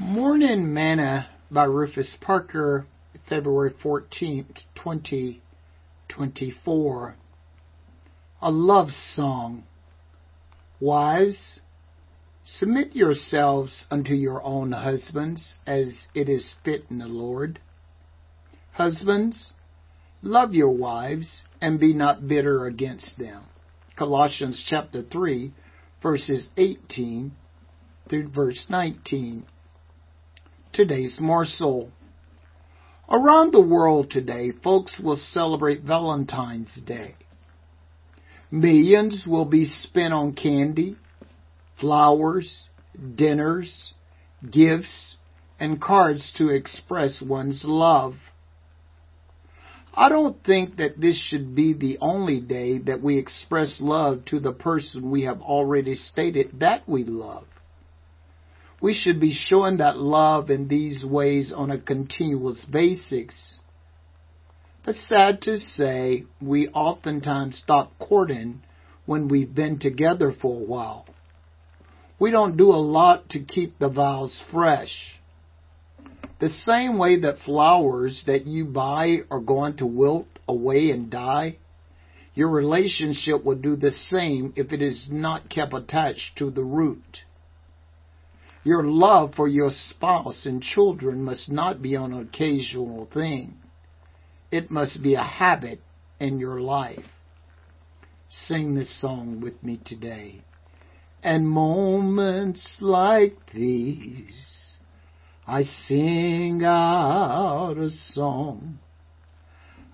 Morning Manna by Rufus Parker, February 14th, 2024. A love song. Wives, submit yourselves unto your own husbands, as it is fit in the Lord. Husbands, love your wives, and be not bitter against them. Colossians chapter 3, verses 18 through verse 19. Today's morsel. Around the world today, folks will celebrate Valentine's Day. Millions will be spent on candy, flowers, dinners, gifts, and cards to express one's love. I don't think that this should be the only day that we express love to the person we have already stated that we love. We should be showing that love in these ways on a continuous basis. But sad to say, we oftentimes stop courting when we've been together for a while. We don't do a lot to keep the vows fresh. The same way that flowers that you buy are going to wilt away and die, your relationship will do the same if it is not kept attached to the root. Your love for your spouse and children must not be an occasional thing. It must be a habit in your life. Sing this song with me today. And moments like these, I sing out a song.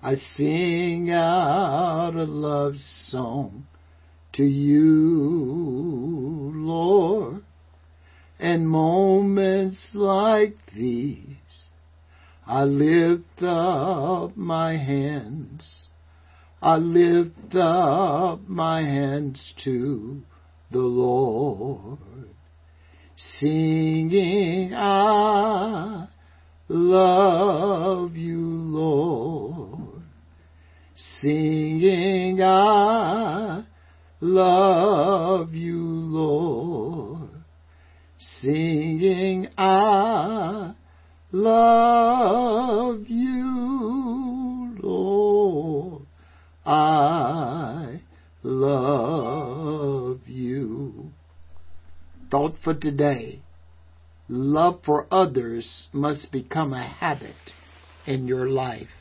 I sing out a love song to you, Lord. And moments like these, I lift up my hands. I lift up my hands to the Lord, singing, I love you, Lord. Singing, I love you, Lord. Singing, I love you, Lord. I love you. Thought for today. Love for others must become a habit in your life.